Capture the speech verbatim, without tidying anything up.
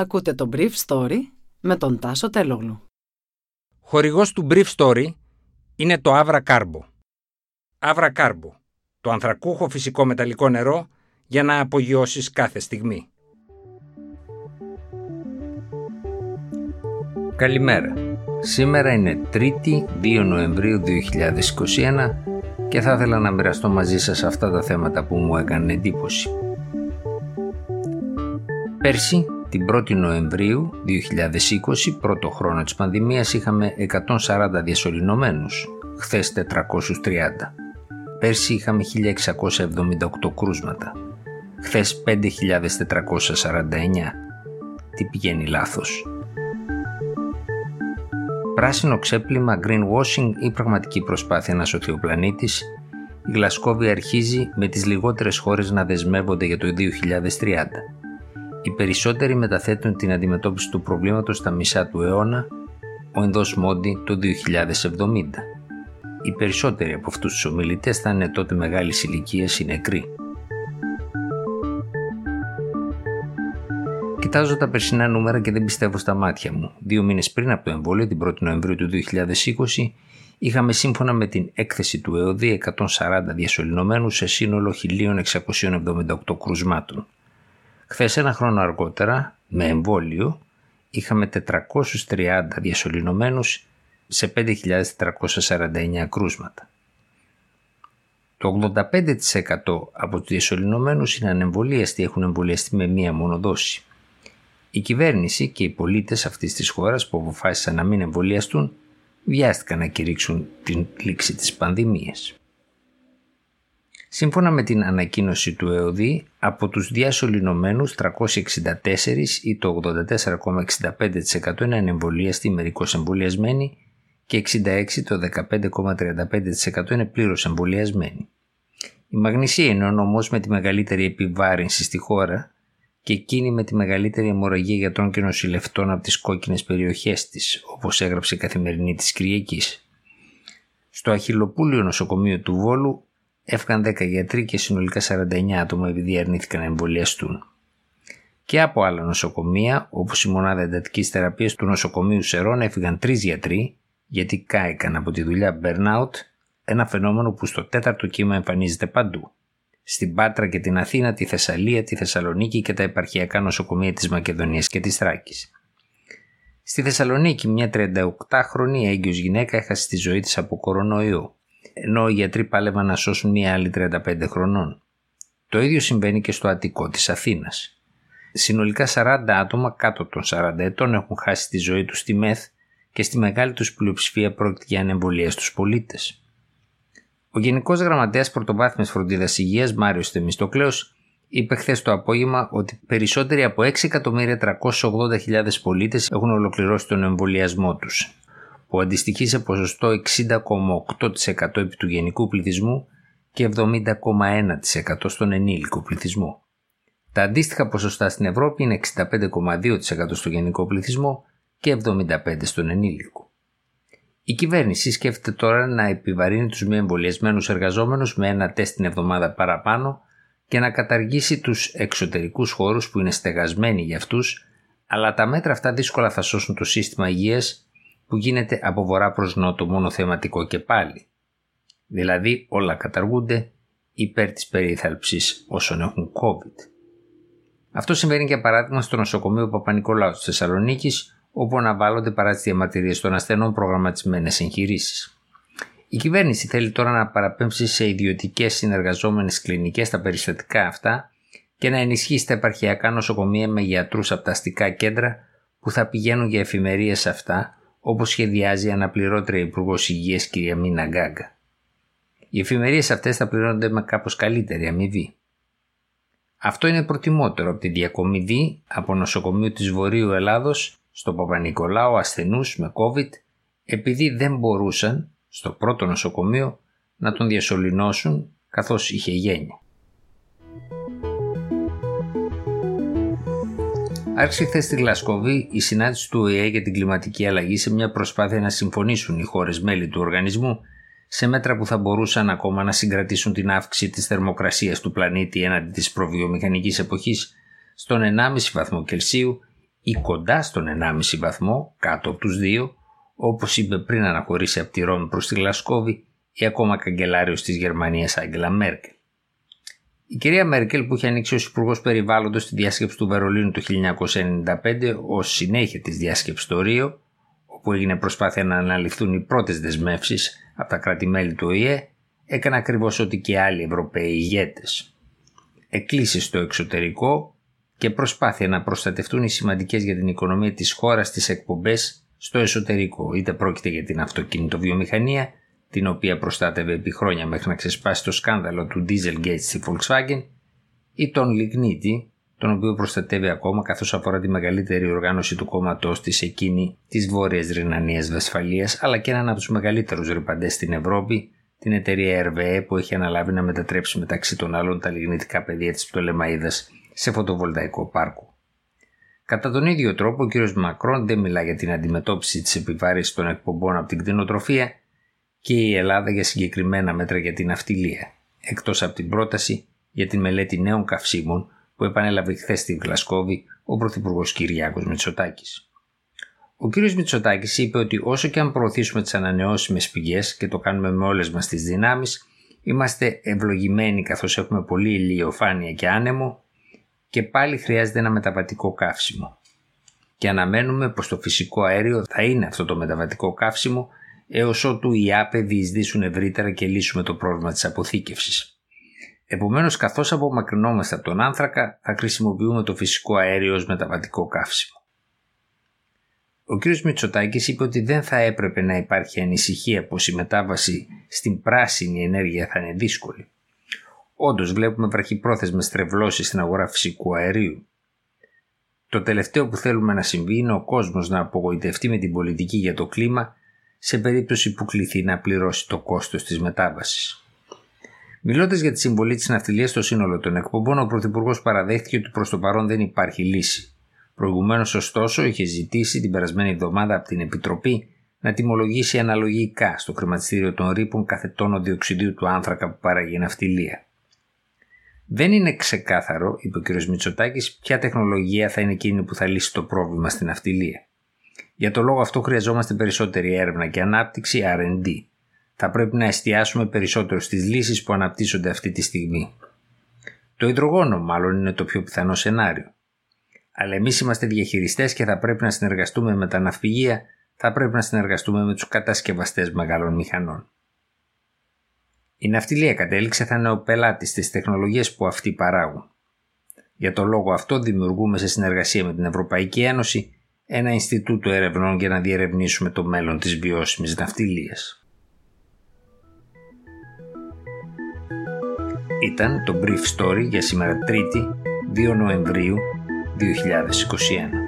Ακούτε το Brief Story με τον Τάσο Τελώνου. Χορηγός του Brief Story είναι το Avra Carbo. Avra Carbo, το ανθρακούχο φυσικό μεταλλικό νερό για να απογειώσεις κάθε στιγμή. Καλημέρα. Σήμερα είναι τρίτη, δύο Νοεμβρίου δύο χιλιάδες είκοσι ένα και θα ήθελα να μοιραστώ μαζί σας αυτά τα θέματα που μου έκανε εντύπωση. Πέρσι, την πρώτη Νοεμβρίου δύο χιλιάδες είκοσι, πρώτο χρόνο της πανδημίας, είχαμε εκατόν σαράντα διασωληνωμένους, χθες τετρακόσιους τριάντα. Πέρσι είχαμε χίλια εξακόσια εβδομήντα οκτώ κρούσματα, χθες πέντε χιλιάδες τετρακόσια σαράντα εννιά. Τι πηγαίνει λάθος? Πράσινο ξέπλυμα, greenwashing ή πραγματική προσπάθεια να σωθεί ο πλανήτης, η Γλασκόβη αρχίζει με τις λιγότερες χώρες να δεσμεύονται για το δύο χιλιάδες τριάντα. Οι περισσότεροι μεταθέτουν την αντιμετώπιση του προβλήματος στα μισά του αιώνα, ο Ινδός Μόντι το δύο χιλιάδες εβδομήντα. Οι περισσότεροι από αυτούς τους ομιλητές θα είναι τότε μεγάλης ηλικίας οι νεκροί. Κοιτάζω τα περσινά νούμερα και δεν πιστεύω στα μάτια μου. Δύο μήνες πριν από το εμβόλιο, την πρώτη Νοεμβρίου του δύο χιλιάδες είκοσι, είχαμε σύμφωνα με την έκθεση του ΕΟΔΗ εκατόν σαράντα διασωληνωμένους σε σύνολο χίλια εξακόσια εβδομήντα οκτώ κρουσμάτων. Χθες, ένα χρόνο αργότερα, με εμβόλιο, είχαμε τετρακόσιους τριάντα διασωληνωμένους σε πέντε χιλιάδες τετρακόσια σαράντα εννιά κρούσματα. Το ογδόντα πέντε τοις εκατό από τους διασωληνωμένους είναι ανεμβολίαστοι, έχουν εμβολιαστεί με μία μόνο δόση. Η κυβέρνηση και οι πολίτες αυτής της χώρας που αποφάσισαν να μην εμβολιαστούν βιάστηκαν να κηρύξουν την λήξη της πανδημίας. Σύμφωνα με την ανακοίνωση του ΕΟΔΗ, από τους διασωληνωμένους τριακόσιοι εξήντα τέσσερις ή το ογδόντα τέσσερα κόμμα εξήντα πέντε τοις εκατό είναι ανεμβολίαστοι μερικώς εμβολιασμένοι και εξήντα έξι τοις εκατό το δεκαπέντε κόμμα τριάντα πέντε τοις εκατό είναι πλήρως εμβολιασμένοι. Η Μαγνησία είναι ο νομός με τη μεγαλύτερη επιβάρυνση στη χώρα και εκείνη με τη μεγαλύτερη αιμορραγία γιατρών και νοσηλευτών από τις κόκκινες περιοχές της, όπως έγραψε η Καθημερινή της Κυριακής. Στο Αχιλοπούλιο νοσοκομείο του Βόλου έφυγαν δέκα γιατροί και συνολικά σαράντα εννιά άτομα επειδή αρνήθηκαν να εμβολιαστούν. Και από άλλα νοσοκομεία, όπως η μονάδα εντατικής θεραπείας του νοσοκομείου Σερώνα, έφυγαν τρεις γιατροί γιατί κάηκαν από τη δουλειά burnout, ένα φαινόμενο που στο τέταρτο κύμα εμφανίζεται παντού. Στην Πάτρα και την Αθήνα, τη Θεσσαλία, τη Θεσσαλονίκη και τα επαρχιακά νοσοκομεία της Μακεδονίας και της Θράκης. Στη Θεσσαλονίκη, μια τριανταοκτάχρονη έγκυος γυναίκα έχασε τη ζωή της από κορονοϊό, ενώ οι γιατροί πάλευαν να σώσουν μια άλλη τριάντα πέντε χρονών. Το ίδιο συμβαίνει και στο Αττικό της Αθήνας. Συνολικά σαράντα άτομα κάτω των σαράντα ετών έχουν χάσει τη ζωή τους στη ΜΕΘ και στη μεγάλη τους πλειοψηφία πρόκειται για ανεμβολία στους πολίτες. Ο Γενικός Γραμματέας Πρωτοβάθμιας Φροντίδας Υγείας, Μάριος Θεμιστοκλέους, είπε χθες το απόγευμα ότι περισσότεροι από έξι εκατομμύρια τριακόσιες ογδόντα χιλιάδες πολίτες έχουν ολοκληρώσει τον εμβολιασμό τους, που αντιστοιχεί σε ποσοστό εξήντα κόμμα οκτώ τοις εκατό επί του γενικού πληθυσμού και εβδομήντα κόμμα ένα τοις εκατό στον ενήλικο πληθυσμό. Τα αντίστοιχα ποσοστά στην Ευρώπη είναι εξήντα πέντε κόμμα δύο τοις εκατό στον γενικό πληθυσμό και εβδομήντα πέντε τοις εκατό στον ενήλικο. Η κυβέρνηση σκέφτεται τώρα να επιβαρύνει τους μη εμβολιασμένους εργαζόμενους με ένα τεστ την εβδομάδα παραπάνω και να καταργήσει τους εξωτερικούς χώρους που είναι στεγασμένοι για αυτούς, αλλά τα μέτρα αυτά δύσκολα θα σώσουν το σύστημα υγείας, που γίνεται από βορρά προς νότο μονοθεματικό και πάλι. Δηλαδή όλα καταργούνται υπέρ της περίθαλψης όσων έχουν COVID. Αυτό συμβαίνει για παράδειγμα στο νοσοκομείο Παπανικολάου της Θεσσαλονίκης, όπου αναβάλλονται παρά τις διαμαρτυρίες των ασθενών προγραμματισμένες εγχειρήσεις. Η κυβέρνηση θέλει τώρα να παραπέμψει σε ιδιωτικές συνεργαζόμενες κλινικές τα περιστατικά αυτά και να ενισχύσει τα επαρχιακά νοσοκομεία με γιατρούς από τα αστικά κέντρα που θα πηγαίνουν για εφημερίες αυτά, όπως σχεδιάζει η αναπληρώτρια Υπουργός Υγείας κυρία Μίνα Γκάγκα. Οι εφημερίες αυτές θα πληρώνονται με κάπως καλύτερη αμοιβή. Αυτό είναι προτιμότερο από τη διακομιδή από νοσοκομείο της Βορείου Ελλάδος στο Παπανικολάου ασθενούς με COVID, επειδή δεν μπορούσαν στο πρώτο νοσοκομείο να τον διασωληνώσουν καθώς είχε γένεια. Άρχισε χθες στη Γλασκόβη η συνάντηση του Ο Υ Ε για την κλιματική αλλαγή σε μια προσπάθεια να συμφωνήσουν οι χώρες μέλη του οργανισμού σε μέτρα που θα μπορούσαν ακόμα να συγκρατήσουν την αύξηση της θερμοκρασίας του πλανήτη έναντι της προβιομηχανικής εποχής στον ενάμιση βαθμό Κελσίου ή κοντά στον ενάμιση βαθμό κάτω από τους δύο, όπως είπε πριν αναχωρήσει από τη Ρώμη προς τη Γλασκόβη ή ακόμα καγκελάριος της Γερμανίας Άγγελα Μέρκελ. Η κυρία Μέρκελ, που είχε ανοίξει ως υπουργός περιβάλλοντος στη διάσκεψη του Βερολίνου το χίλια εννιακόσια ενενήντα πέντε ως συνέχεια της διάσκεψης στο Ρίο, όπου έγινε προσπάθεια να αναλυφθούν οι πρώτες δεσμεύσεις από τα κράτη-μέλη του Ο Η Ε, έκανε ακριβώς ό,τι και άλλοι Ευρωπαίοι ηγέτες. Εκκλήσεις στο εξωτερικό και προσπάθεια να προστατευτούν οι σημαντικές για την οικονομία της χώρας τις εκπομπές στο εσωτερικό, είτε πρόκειται για την αυτοκινητοβιομηχανία, την οποία προστάτευε επί χρόνια μέχρι να ξεσπάσει το σκάνδαλο του Diesel Gates στη Volkswagen, ή τον Λιγνίτη, τον οποίο προστατεύει ακόμα καθώς αφορά τη μεγαλύτερη οργάνωση του κόμματός της εκείνη της Βόρειας Ρινανίας Βεσφαλίας, αλλά και έναν από τους μεγαλύτερους ρηπαντές στην Ευρώπη, την εταιρεία Αρ Ντάμπλιου Ι που έχει αναλάβει να μετατρέψει μεταξύ των άλλων τα λιγνητικά πεδία της Πτολεμαΐδας σε φωτοβολταϊκό πάρκο. Κατά τον ίδιο τρόπο, ο κ. Μακρόν δεν μιλά για την αντιμετώπιση της επιβάρυνσης των εκπομπών από την κτηνοτροφία και η Ελλάδα για συγκεκριμένα μέτρα για την αυτιλία, εκτός από την πρόταση για την μελέτη νέων καυσίμων που επανέλαβε χθες στη Γλασκόβη ο Πρωθυπουργός Κυριάκος Μητσοτάκης. Ο κ. Μητσοτάκης είπε ότι όσο και αν προωθήσουμε τις ανανεώσιμες πηγές και το κάνουμε με όλες μας τις δυνάμεις, είμαστε ευλογημένοι καθώς έχουμε πολλή ηλιοφάνεια και άνεμο και πάλι χρειάζεται ένα μεταβατικό καύσιμο. Και αναμένουμε πως το φυσικό αέριο θα είναι αυτό το μεταβατικό καύσιμο έως ότου οι ΑΠΕ διεισδύσουν ευρύτερα και λύσουμε το πρόβλημα της αποθήκευσης. Επομένως, καθώς απομακρυνόμαστε από τον άνθρακα, θα χρησιμοποιούμε το φυσικό αέριο ως μεταβατικό καύσιμο. Ο κ. Μητσοτάκης είπε ότι δεν θα έπρεπε να υπάρχει ανησυχία πως η μετάβαση στην πράσινη ενέργεια θα είναι δύσκολη. Όντως, βλέπουμε βραχυπρόθεσμες τρευλώσεις στην αγορά φυσικού αερίου. Το τελευταίο που θέλουμε να συμβεί είναι ο κόσμος να απογοητευτεί με την πολιτική για το κλίμα σε περίπτωση που κληθεί να πληρώσει το κόστος της μετάβασης. Μιλώντας για τη συμβολή της ναυτιλίας στο σύνολο των εκπομπών, ο Πρωθυπουργός παραδέχθηκε ότι προς το παρόν δεν υπάρχει λύση. Προηγουμένως, ωστόσο, είχε ζητήσει την περασμένη εβδομάδα από την Επιτροπή να τιμολογήσει αναλογικά στο χρηματιστήριο των ρήπων κάθε τόνο διοξιδίου του άνθρακα που παράγει η ναυτιλία. Δεν είναι ξεκάθαρο, είπε ο κ. Μητσοτάκης, ποια τεχνολογία θα είναι εκείνη που θα λύσει το πρόβλημα στην ναυτιλία. Για τον λόγο αυτό χρειαζόμαστε περισσότερη έρευνα και ανάπτυξη Αρ εντ Ντι. Θα πρέπει να εστιάσουμε περισσότερο στις λύσεις που αναπτύσσονται αυτή τη στιγμή. Το υδρογόνο μάλλον είναι το πιο πιθανό σενάριο. Αλλά εμείς είμαστε διαχειριστές και θα πρέπει να συνεργαστούμε με τα ναυπηγεία, θα πρέπει να συνεργαστούμε με τους κατασκευαστές μεγάλων μηχανών. Η ναυτιλία, κατέληξε, θα είναι ο πελάτης στις τεχνολογίες που αυτοί παράγουν. Για τον λόγο αυτό δημιουργούμε σε συνεργασία με την Ευρωπαϊκή Ένωση ένα Ινστιτούτο Ερευνών για να διερευνήσουμε το μέλλον της βιώσιμης ναυτιλίας. Ήταν το Brief Story για σήμερα Τρίτη, δύο Νοεμβρίου δύο χιλιάδες είκοσι ένα.